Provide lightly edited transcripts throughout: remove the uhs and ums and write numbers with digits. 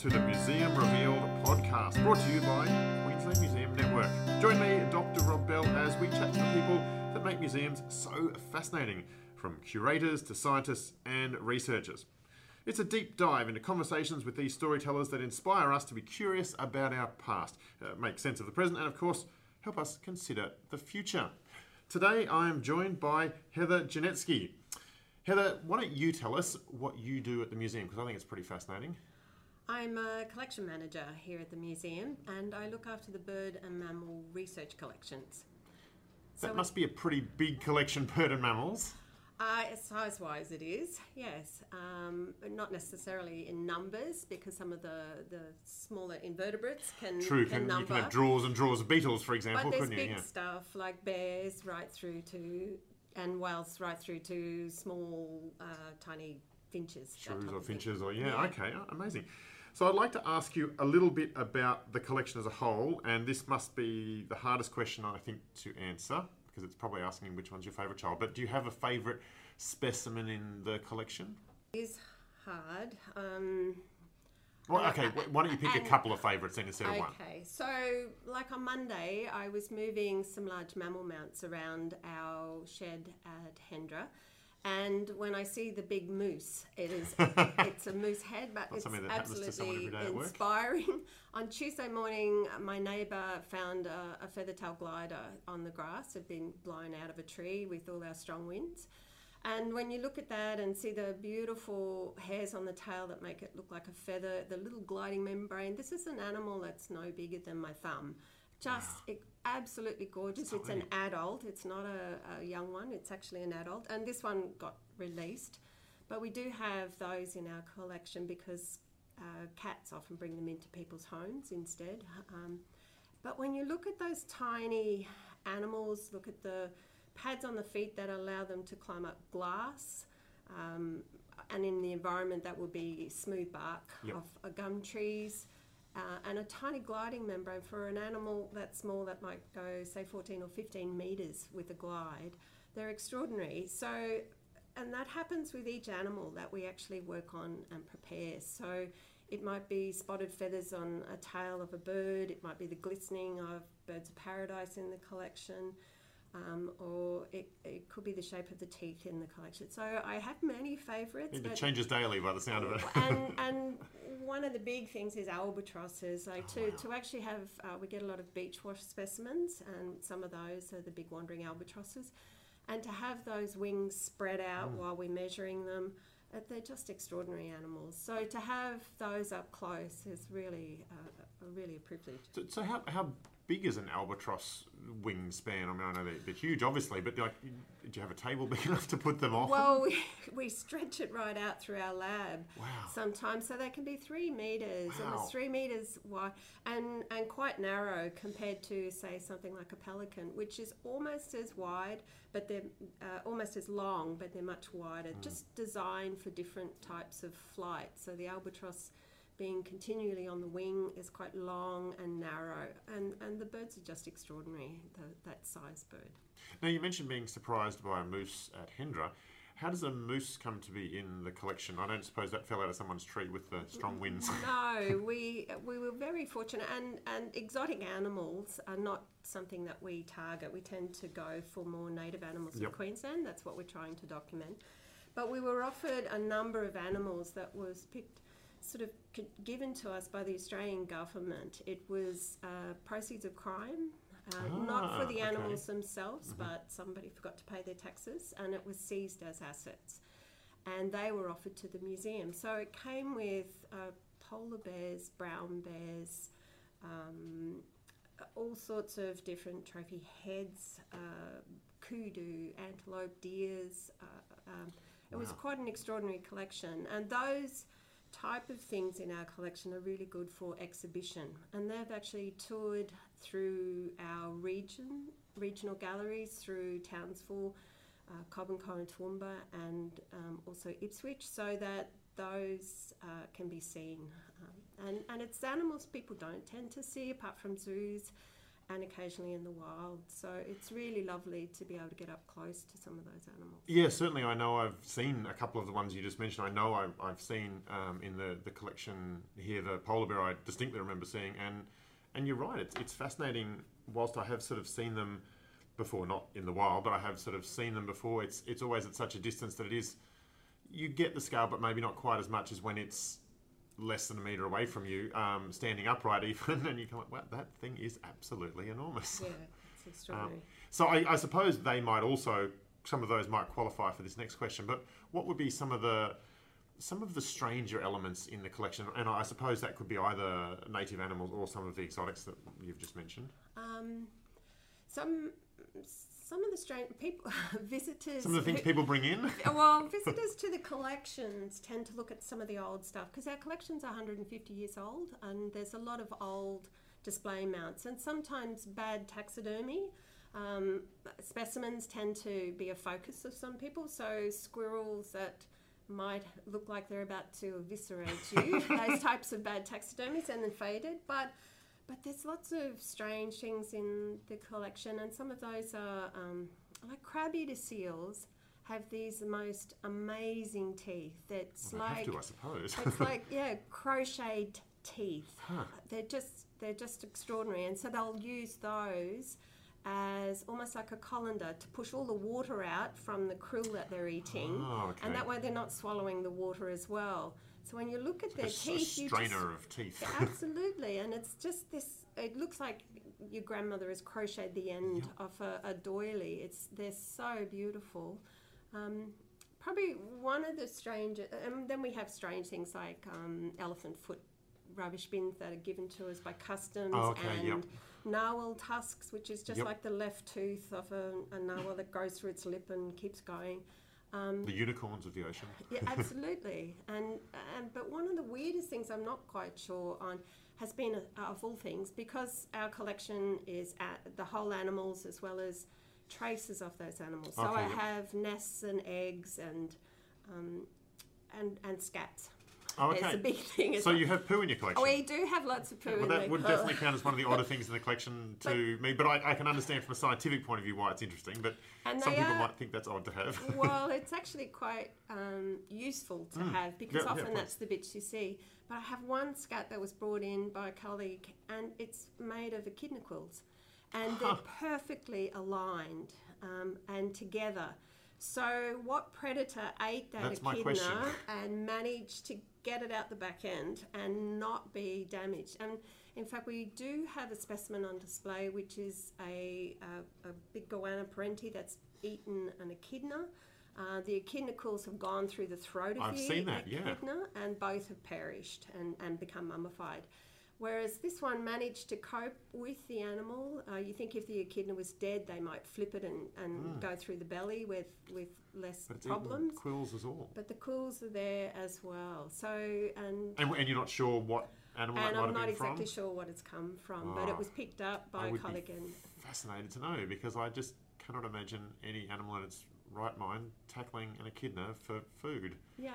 to the Museum Revealed podcast, brought to you by Queensland Museum Network. Join me, Dr. Rob Bell, as we chat to the people that make museums so fascinating, from curators to scientists and researchers. It's a deep dive into conversations with these storytellers that inspire us to be curious about our past, make sense of the present, and of course, help us consider the future. Today I am joined by Heather Janetsky. Heather, why don't you tell us what you do at the museum, because I think it's pretty fascinating. I'm a collection manager here at the museum, and I look after the bird and mammal research collections. That must be a pretty big collection, bird and mammals. Size-wise it is, yes. Not necessarily in numbers, because some of the smaller invertebrates can number. You can have drawers and drawers of beetles, for example, couldn't you? But there's big stuff like bears right through to, and whales right through to small, tiny finches. Shrews or finches, or okay, amazing. So I'd like to ask you a little bit about the collection as a whole, and this must be the hardest question, I think, to answer, because it's probably asking which one's your favourite child. But do you have a favourite specimen in the collection? It is hard. Well, okay, why don't you pick a couple of favourites then instead of one? Okay, so like on Monday, I was moving some large mammal mounts around our shed at Hendra. And when I see the big moose, it's a moose head, but it's absolutely inspiring. On Tuesday morning, my neighbour found a feathertail glider on the grass. It had been blown out of a tree with all our strong winds. And when you look at that and see the beautiful hairs on the tail that make it look like a feather, the little gliding membrane, this is an animal that's no bigger than my thumb. Absolutely gorgeous. It's an adult. It's not a young one. It's actually an adult. And this one got released. But we do have those in our collection because cats often bring them into people's homes instead. But when you look at those tiny animals, look at the pads on the feet that allow them to climb up glass, and in the environment that will be smooth bark of gum trees. And a tiny gliding membrane for an animal that small that might go, say, 14 or 15 metres with a glide. They're extraordinary. So, and that happens with each animal that we actually work on and prepare. So it might be spotted feathers on a tail of a bird. It might be the glistening of birds of paradise in the collection. Or it could be the shape of the teeth in the collection. So I have many favourites. It changes daily by the sound of it. and one of the big things is albatrosses. To actually have, we get a lot of beach wash specimens, and some of those are the big wandering albatrosses. And to have those wings spread out while we're measuring them, they're just extraordinary animals. So to have those up close is really, really a privilege. So how big is an albatross wingspan? I mean, I know they're huge, obviously, but do you have a table big enough to put them off? Well, we stretch it right out through our lab sometimes, so they can be 3 metres, almost 3 metres wide, and quite narrow compared to, say, something like a pelican, which is almost as wide, but they're almost as long, but they're much wider, just designed for different types of flight. So the albatross, being continually on the wing, is quite long and narrow, and the birds are just extraordinary, that size bird. Now, you mentioned being surprised by a moose at Hendra. How does a moose come to be in the collection? I don't suppose that fell out of someone's tree with the strong winds. No, we were very fortunate, and exotic animals are not something that we target. We tend to go for more native animals in Queensland. That's what we're trying to document. But we were offered a number of animals that was picked, sort of given to us by the Australian government. It was proceeds of crime, not for the animals themselves, but somebody forgot to pay their taxes, and it was seized as assets. And they were offered to the museum. So it came with polar bears, brown bears, all sorts of different trophy heads, kudu, antelope, deers. It was quite an extraordinary collection. And those type of things in our collection are really good for exhibition, and they've actually toured through our regional galleries through Townsville, Cobb and Co and Toowoomba, and also Ipswich, so that those can be seen, and it's animals people don't tend to see apart from zoos and occasionally in the wild. So it's really lovely to be able to get up close to some of those animals. Yeah, certainly. I know I've seen a couple of the ones you just mentioned. I know I've seen in the collection here the polar bear I distinctly remember seeing. And you're right, it's fascinating. Whilst I have sort of seen them before, not in the wild, but I have sort of seen them before, it's always at such a distance that it is, you get the scale, but maybe not quite as much as when it's less than a metre away from you, standing upright even, and you come like, wow, that thing is absolutely enormous. Yeah, it's extraordinary. So I suppose they might also, some of those might qualify for this next question, but what would be some of the stranger elements in the collection? And I suppose that could be either native animals or some of the exotics that you've just mentioned. Some of the strange people, visitors... Some of the things people bring in? Well, visitors to the collections tend to look at some of the old stuff, because our collections are 150 years old and there's a lot of old display mounts and sometimes bad taxidermy. Specimens tend to be a focus of some people, so squirrels that might look like they're about to eviscerate you, those types of bad taxidermies, and then faded. But there's lots of strange things in the collection, and some of those are, like crab-eater seals have these most amazing teeth. That's well, like, have to, I suppose. It's like, yeah, crocheted teeth. Huh. They're just extraordinary, and so they'll use those as almost like a colander to push all the water out from the krill that they're eating. Oh, okay. And that way they're not swallowing the water as well. So when you look at it's their teeth, a strainer of teeth. Absolutely, and it's just this. It looks like your grandmother has crocheted the end off a doily. They're so beautiful. Probably one of the strange, and then we have strange things like elephant foot rubbish bins that are given to us by customs, narwhal tusks, which is just like the left tooth of a narwhal that goes through its lip and keeps going. The unicorns of the ocean. Yeah, absolutely. But one of the weirdest things I'm not quite sure on has been, of all things, because our collection is at the whole animals as well as traces of those animals. So I have nests and eggs and scats. Oh, okay. It's a big thing. So you have poo in your collection? We do have lots of poo in the collection. Well, that would definitely count as one of the odder things in the collection to me, but I can understand from a scientific point of view why it's interesting, but some people might think that's odd to have. Well, it's actually quite useful to have, because often that's the bits you see. But I have one scat that was brought in by a colleague, and it's made of echidna quills, and they're perfectly aligned and together. So what predator ate that echidna and managed to get it out the back end and not be damaged? And in fact, we do have a specimen on display, which is a big goanna parenti that's eaten an echidna. The echidna quills have gone through the throat of the echidna. And both have perished and become mummified. Whereas this one managed to cope with the animal. You think if the echidna was dead, they might flip it and go through the belly with less problems. But the quills as well. But the quills are there as well. So and you're not sure what animal that might have been from? And I'm not exactly sure what it's come from, but it was picked up by a colleague. I would be fascinated to know, because I just cannot imagine any animal in its right mind tackling an echidna for food. Yeah.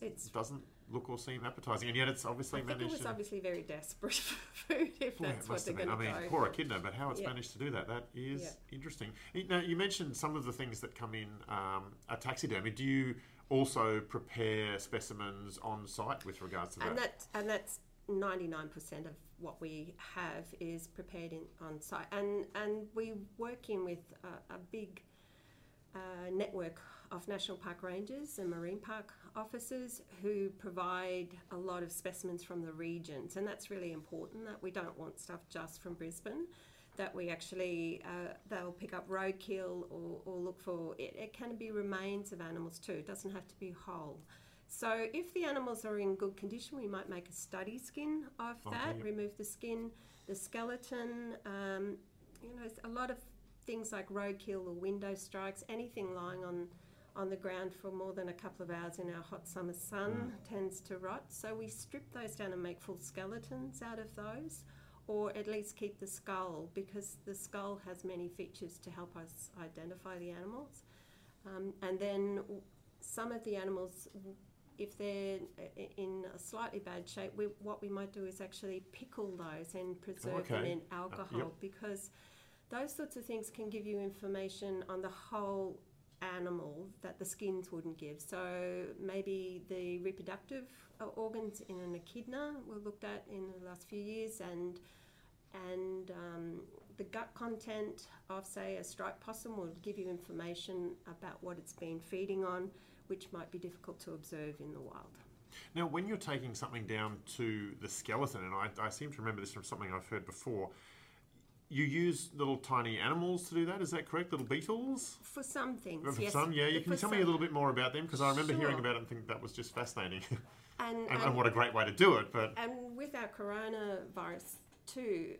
It doesn't look or seem appetising, and yet it's obviously managed. It was obviously very desperate for food, if that's what they're going to go. I mean, poor echidna, but how it's managed to do that is interesting. Now, you mentioned some of the things that come in are taxidermy. Do you also prepare specimens on site with regards to that? And that's 99% of what we have is prepared on site, and we work in with a big network of national park rangers and marine park officers who provide a lot of specimens from the regions, and that's really important, that we don't want stuff just from Brisbane, that we actually they'll pick up roadkill or look for it can be remains of animals too. It doesn't have to be whole. So if the animals are in good condition, we might make a study skin of that, remove the skin, the skeleton, a lot of things like roadkill or window strikes, anything lying on the ground for more than a couple of hours in our hot summer sun tends to rot. So we strip those down and make full skeletons out of those, or at least keep the skull, because the skull has many features to help us identify the animals. And then some of the animals if they're in a slightly bad shape, what we might do is actually pickle those and preserve them in alcohol, because those sorts of things can give you information on the whole animal that the skins wouldn't give. So maybe the reproductive organs in an echidna were looked at in the last few years, and the gut content of, say, a striped possum will give you information about what it's been feeding on, which might be difficult to observe in the wild. Now, when you're taking something down to the skeleton, and I seem to remember this from something I've heard before, you use little tiny animals to do that, is that correct? Little beetles? For some things, yes. For some, yeah. You can tell me a little bit more about them, because I remember hearing about it and think that was just fascinating. And what a great way to do it. But and with our coronavirus too,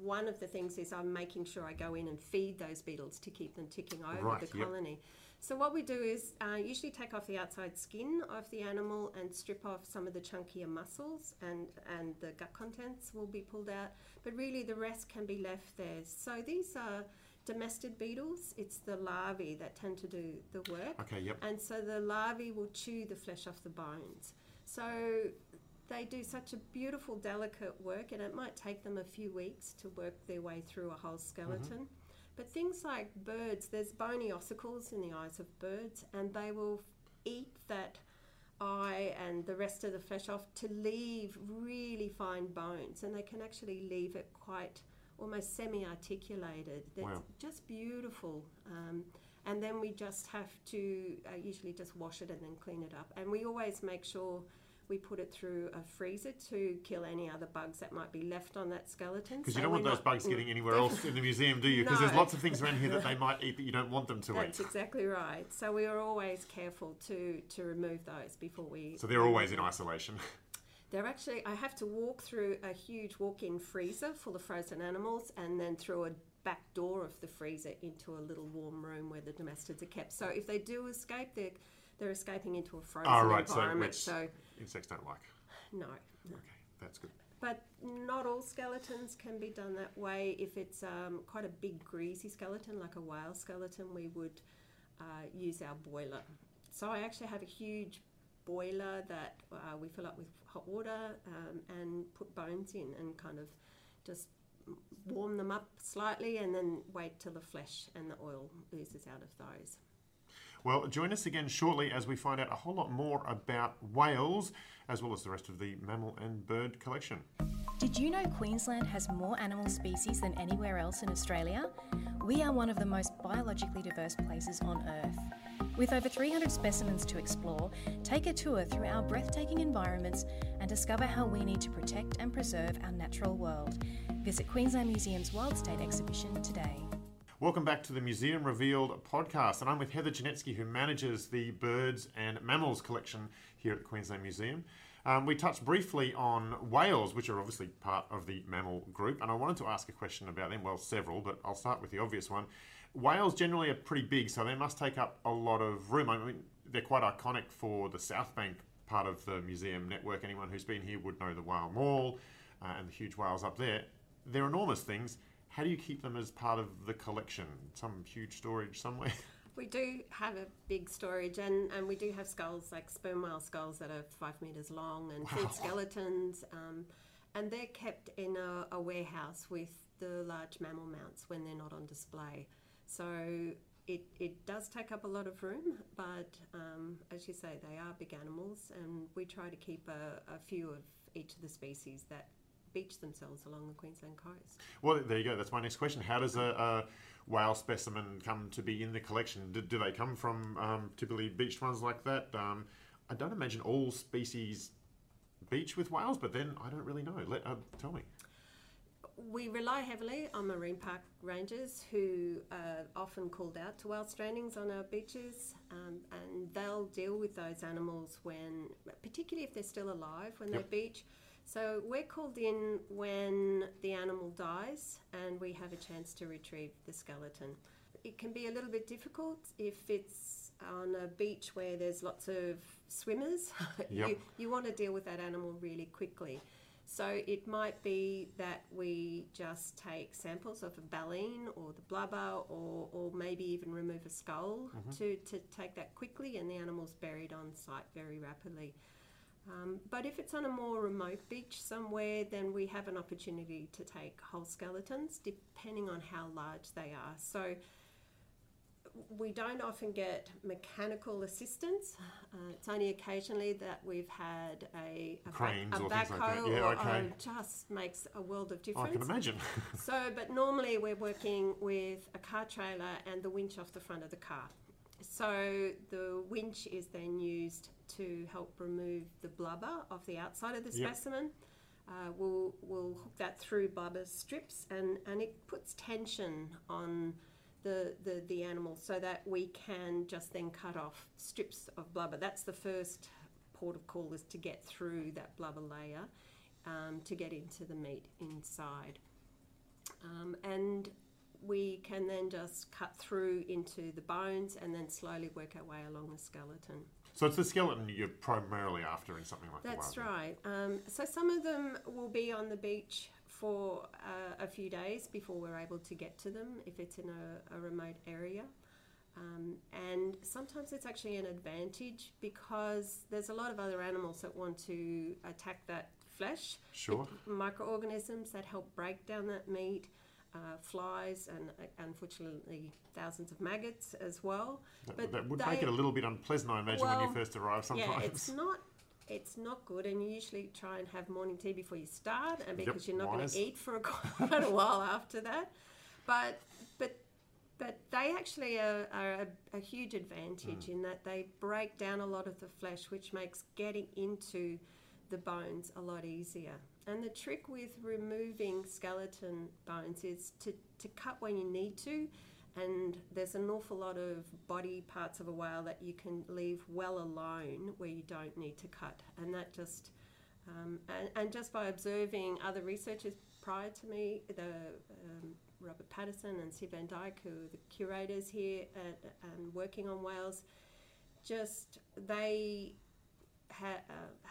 one of the things is I'm making sure I go in and feed those beetles to keep them ticking over the colony. So what we do is usually take off the outside skin of the animal and strip off some of the chunkier muscles, and the gut contents will be pulled out, but really the rest can be left there. So these are domestic beetles. It's the larvae that tend to do the work. And so the larvae will chew the flesh off the bones. So they do such a beautiful, delicate work, and it might take them a few weeks to work their way through a whole skeleton. But things like birds, there's bony ossicles in the eyes of birds, and they will eat that eye and the rest of the flesh off to leave really fine bones, and they can actually leave it quite almost semi-articulated. That's just beautiful. And then we just have to usually just wash it and then clean it up. And we always make sure we put it through a freezer to kill any other bugs that might be left on that skeleton. Because you don't want those bugs getting anywhere else in the museum, do you? Because there's lots of things around here that they might eat that you don't want them to eat. That's exactly right. So we are always careful to remove those before we... So they're always in isolation. They're actually... I have to walk through a huge walk-in freezer full of frozen animals, and then through a back door of the freezer into a little warm room where the domestics are kept. So if they do escape, they're escaping into a frozen environment. So insects don't like. No. Okay, that's good. But not all skeletons can be done that way. If it's quite a big, greasy skeleton, like a whale skeleton, we would use our boiler. So I actually have a huge boiler that we fill up with hot water and put bones in, and kind of just warm them up slightly, and then wait till the flesh and the oil oozes out of those. Well, join us again shortly as we find out a whole lot more about whales, as well as the rest of the mammal and bird collection. Did you know Queensland has more animal species than anywhere else in Australia? We are one of the most biologically diverse places on Earth. With over 300 specimens to explore, take a tour through our breathtaking environments and discover how we need to protect and preserve our natural world. Visit Queensland Museum's Wild State exhibition today. Welcome back to the Museum Revealed podcast, and I'm with Heather Janetsky, who manages the birds and mammals collection here at the Queensland Museum. We touched briefly on whales, which are obviously part of the mammal group, and I wanted to ask a question about them, well, several, but I'll start with the obvious one. Whales generally are pretty big, so they must take up a lot of room. I mean, they're quite iconic for the South Bank part of the museum network. Anyone who's been here would know the Whale Mall and the huge whales up there. They're enormous things. How do you keep them as part of the collection? Some huge storage somewhere? We do have a big storage, and we do have skulls, like sperm whale skulls that are 5 meters long, and fin skeletons, and they're kept in a warehouse with the large mammal mounts when they're not on display. So it does take up a lot of room, but as you say, they are big animals, and we try to keep a few of each of the species that beach themselves along the Queensland coast. Well, there you go. That's my next question. How does a whale specimen come to be in the collection? Do they come from typically beached ones like that? I don't imagine all species beach with whales, but then I don't really know. Tell me. We rely heavily on marine park rangers who are often called out to whale strandings on our beaches, and they'll deal with those animals when, particularly if they're still alive, when they beach. So we're called in when the animal dies and we have a chance to retrieve the skeleton. It can be a little bit difficult if it's on a beach where there's lots of swimmers. You want to deal with that animal really quickly. So it might be that we just take samples of a baleen or the blubber, or maybe even remove a skull to take that quickly, and the animal's buried on site very rapidly. But if it's on a more remote beach somewhere, then we have an opportunity to take whole skeletons, depending on how large they are. So we don't often get mechanical assistance. It's only occasionally that we've had a backhoe or it just makes a world of difference. I can imagine. So, but normally we're working with a car trailer and the winch off the front of the car. So the winch is then used to help remove the blubber off the outside of the specimen. We'll hook that through blubber strips, and it puts tension on the animal so that we can just then cut off strips of blubber. That's the first port of call, is to get through that blubber layer to get into the meat inside. And we can then just cut through into the bones and then slowly work our way along the skeleton. So it's the skeleton you're primarily after in something like that. That's right. So some of them will be on the beach for a few days before we're able to get to them if it's in a remote area. And sometimes it's actually an advantage because there's a lot of other animals that want to attack that flesh. Sure. Microorganisms that help break down that meat. Flies and unfortunately thousands of maggots as well. But that would make it a little bit unpleasant, I imagine, when you first arrive sometimes. Yeah, it's not good, and you usually try and have morning tea before you start, and because you're not going to eat for quite a while after that. But they actually are a huge advantage in that they break down a lot of the flesh, which makes getting into the bones a lot easier. And the trick with removing skeleton bones is to cut when you need to, and there's an awful lot of body parts of a whale that you can leave well alone where you don't need to cut. And that just and just by observing other researchers prior to me, the Robert Patterson and Steve Van Dyke, who are the curators here and working on whales, just they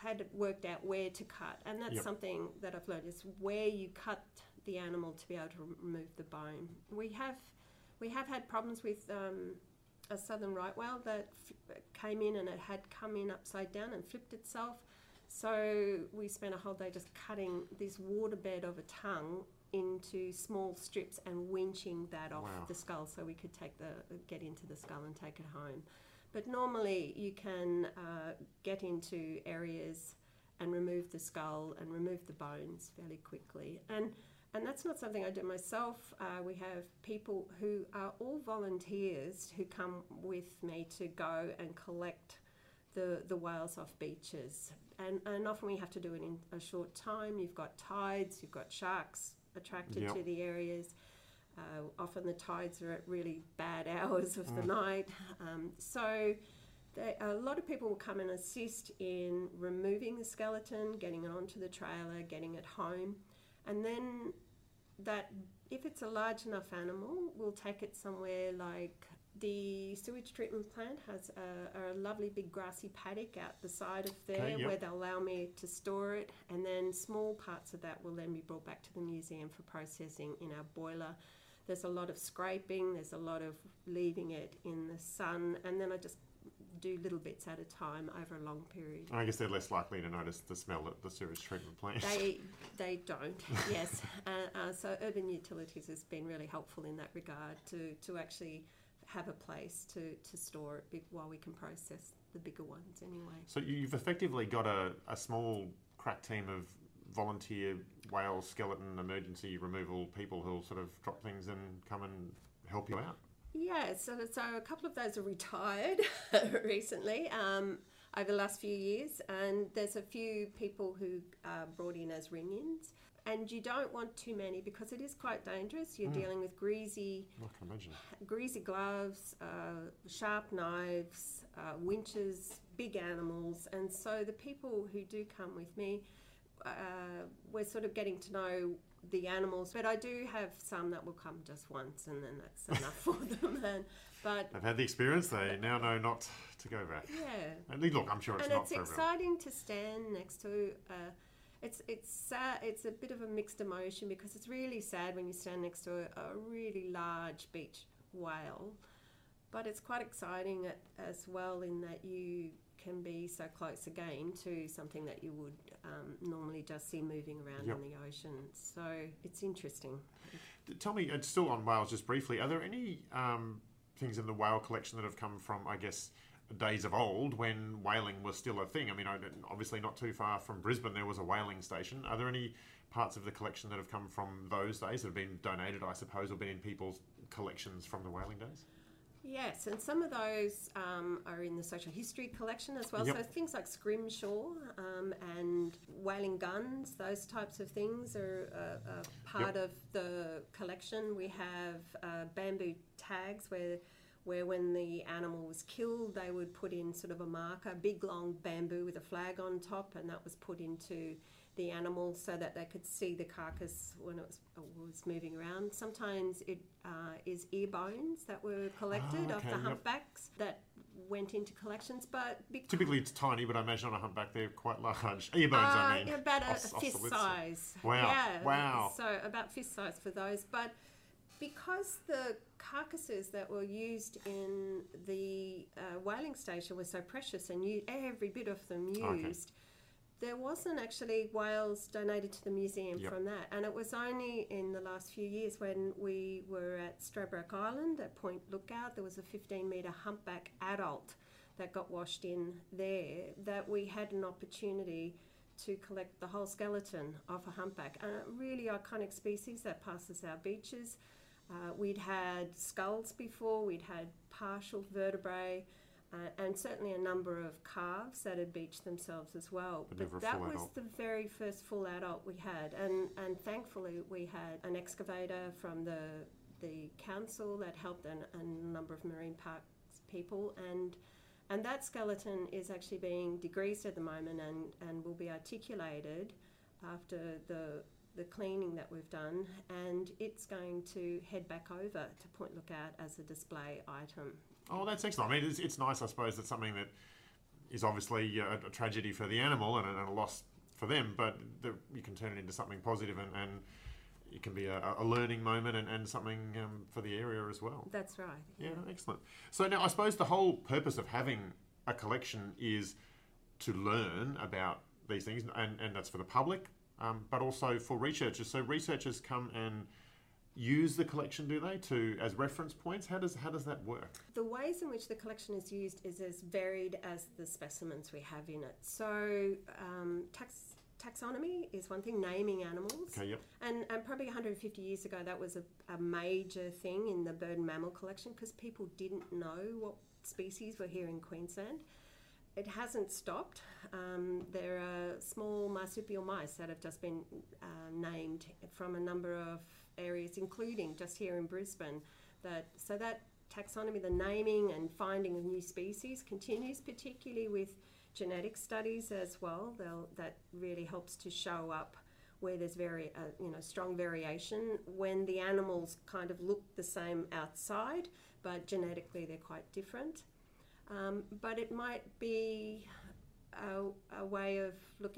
had worked out where to cut, and that's something that I've learned, is where you cut the animal to be able to remove the bone. We have had problems with a southern right whale that came in, and it had come in upside down and flipped itself, so we spent a whole day just cutting this waterbed of a tongue into small strips and winching that off the skull so we could get into the skull and take it home. But normally you can get into areas and remove the skull and remove the bones fairly quickly. And that's not something I do myself. We have people who are all volunteers who come with me to go and collect the whales off beaches. And often we have to do it in a short time. You've got tides, you've got sharks attracted to the areas. Often the tides are at really bad hours of the night. So a lot of people will come and assist in removing the skeleton, getting it onto the trailer, getting it home. And then that, if it's a large enough animal, we'll take it somewhere like the sewage treatment plant has a lovely big grassy paddock out the side of there where they'll allow me to store it, and then small parts of that will then be brought back to the museum for processing in our boiler. There's a lot of scraping, there's a lot of leaving it in the sun, and then I just do little bits at a time over a long period. I guess they're less likely to notice the smell at the sewage treatment plant. They don't, yes. So Urban Utilities has been really helpful in that regard to actually have a place to store it while we can process the bigger ones anyway. So you've effectively got a small crack team of volunteer whale skeleton emergency removal people who'll sort of drop things and come and help you out. Yeah, so a couple of those are retired recently over the last few years, and there's a few people who are brought in as ring-ins. And you don't want too many because it is quite dangerous. You're dealing with greasy gloves, sharp knives, winches, big animals. And so the people who do come with me, we're sort of getting to know the animals. But I do have some that will come just once and then that's enough for them. But they've had the experience. They now know not to go back. Yeah. And look, I'm sure it's not for everyone. And it's exciting to stand next to it's sad. It's a bit of a mixed emotion because it's really sad when you stand next to a really large beach whale, but it's quite exciting as well in that you can be so close again to something that you would normally just see moving around in the ocean. So it's interesting. Tell me, it's still on whales just briefly, are there any things in the whale collection that have come from, I guess, days of old when whaling was still a thing? I mean, obviously not too far from Brisbane there was a whaling station. Are there any parts of the collection that have come from those days that have been donated, I suppose, or been in people's collections from the whaling days? Yes, and some of those are in the social history collection as well. Yep. So things like scrimshaw and whaling guns, those types of things are part of the collection. We have bamboo tags where when the animal was killed, they would put in sort of a marker, big long bamboo with a flag on top, and that was put into the animal so that they could see the carcass when it was moving around. Sometimes it is ear bones that were collected of the humpbacks that went into collections. But typically it's tiny, but I imagine on a humpback they're quite large. Ear bones, I mean. About a fist size. Wow. Yeah, wow. So about fist size for those. But because the carcasses that were used in the whaling station were so precious and every bit of them used... Okay. There wasn't actually whales donated to the museum from that. And it was only in the last few years when we were at Stradbroke Island at Point Lookout, there was a 15-metre humpback adult that got washed in there, that we had an opportunity to collect the whole skeleton of a humpback. And a really iconic species that passes our beaches. We'd had skulls before, we'd had partial vertebrae, and certainly a number of calves that had beached themselves as well. But that was the very first full adult we had. And thankfully we had an excavator from the council that helped a number of marine parks people. And that skeleton is actually being degreased at the moment and will be articulated after the cleaning that we've done, and it's going to head back over to Point Lookout as a display item. Oh, that's excellent. I mean, it's nice, I suppose, that something that is obviously a tragedy for the animal and a loss for them, but you can turn it into something positive and it can be a learning moment and something for the area as well. That's right. Yeah, excellent. So now I suppose the whole purpose of having a collection is to learn about these things, and that's for the public, but also for researchers. So researchers come and use the collection, do they, as reference points? How does that work? The ways in which the collection is used is as varied as the specimens we have in it. So taxonomy is one thing, naming animals. Okay, yep. And probably 150 years ago that was a major thing in the bird and mammal collection because people didn't know what species were here in Queensland. It hasn't stopped. There are small marsupial mice that have just been named from a number of areas, including just here in Brisbane. So that taxonomy, the naming and finding of new species, continues, particularly with genetic studies as well. That really helps to show up where there's very strong variation when the animals kind of look the same outside, but genetically they're quite different. But it might be a way of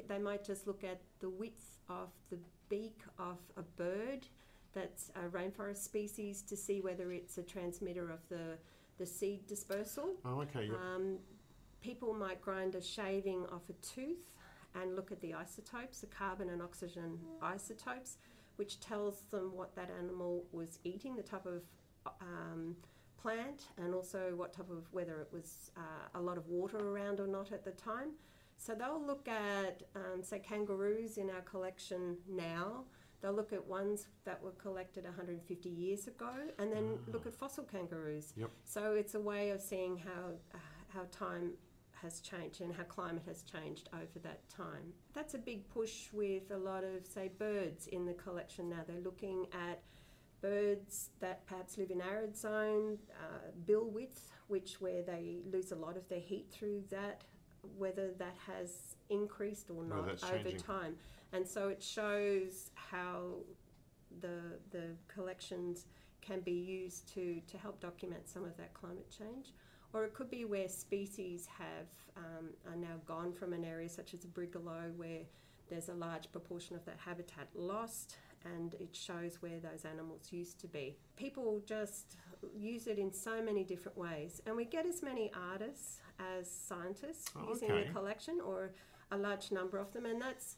they might just look at the width of the beak of a bird that's a rainforest species to see whether it's a transmitter of the seed dispersal. Oh, okay. Yep. People might grind a shaving off a tooth and look at the isotopes, the carbon and oxygen isotopes, which tells them what that animal was eating, the type of plant, and also what type of, whether it was a lot of water around or not at the time. So they'll look at, say, kangaroos in our collection now. They'll look at ones that were collected 150 years ago and then look at fossil kangaroos. Yep. So it's a way of seeing how time has changed and how climate has changed over that time. That's a big push with a lot of, say, birds in the collection now. They're looking at birds that perhaps live in arid zone, bill width, where they lose a lot of their heat through that, whether that has increased or not over time. And so it shows how the collections can be used to help document some of that climate change. Or it could be where species are now gone from an area such as Brigalow, where there's a large proportion of that habitat lost, and it shows where those animals used to be. People just use it in so many different ways, and we get as many artists as scientists using the collection, or a large number of them, and that's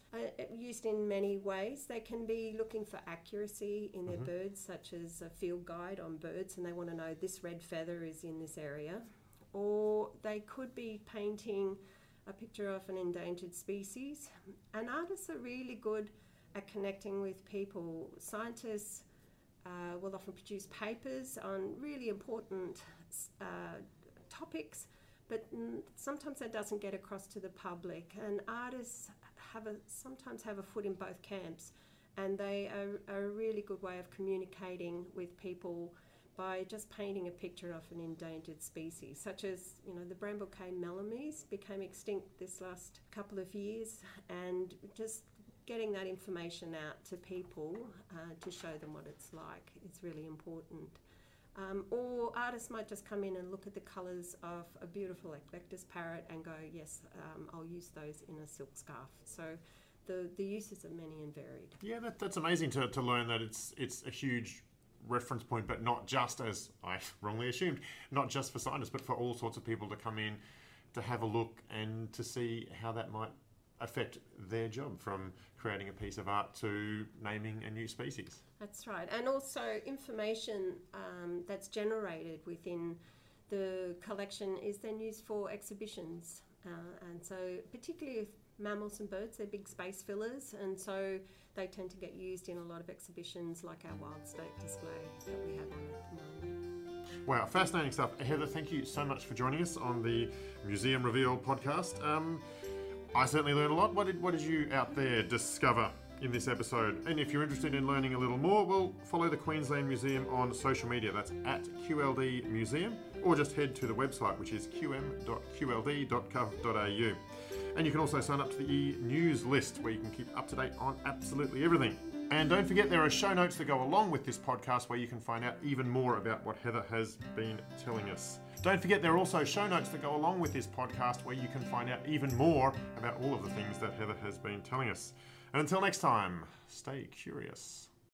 used in many ways. They can be looking for accuracy in their birds, such as a field guide on birds, and they want to know this red feather is in this area. Or they could be painting a picture of an endangered species. And artists are really good at connecting with people. Scientists will often produce papers on really important topics, but sometimes that doesn't get across to the public. And artists have sometimes have a foot in both camps, and they are a really good way of communicating with people by just painting a picture of an endangered species, such as, you know, the Bramble Cay melomys became extinct this last couple of years, and just getting that information out to people to show them what it's like is really important. Or artists might just come in and look at the colours of a beautiful eclectus parrot and go, yes, I'll use those in a silk scarf. So the uses are many and varied. Yeah, that's amazing to learn that it's a huge reference point, but not just, as I wrongly assumed, not just for scientists, but for all sorts of people to come in to have a look and to see how that might affect their job, from creating a piece of art to naming a new species. That's right. And also information that's generated within the collection is then used for exhibitions. And so particularly if mammals and birds, they're big space fillers, and so they tend to get used in a lot of exhibitions like our wild state display that we have on at the moment. Wow, fascinating stuff. Heather, thank you so much for joining us on the Museum Reveal podcast. I certainly learned a lot. What did you out there discover in this episode? And if you're interested in learning a little more, well, follow the Queensland Museum on social media. That's at QLD Museum, or just head to the website, which is qm.qld.gov.au. And you can also sign up to the e-news list, where you can keep up to date on absolutely everything. And don't forget, there are show notes that go along with this podcast, where you can find out even more about what Heather has been telling us. Don't forget, there are also show notes that go along with this podcast, where you can find out even more about all of the things that Heather has been telling us. And until next time, stay curious.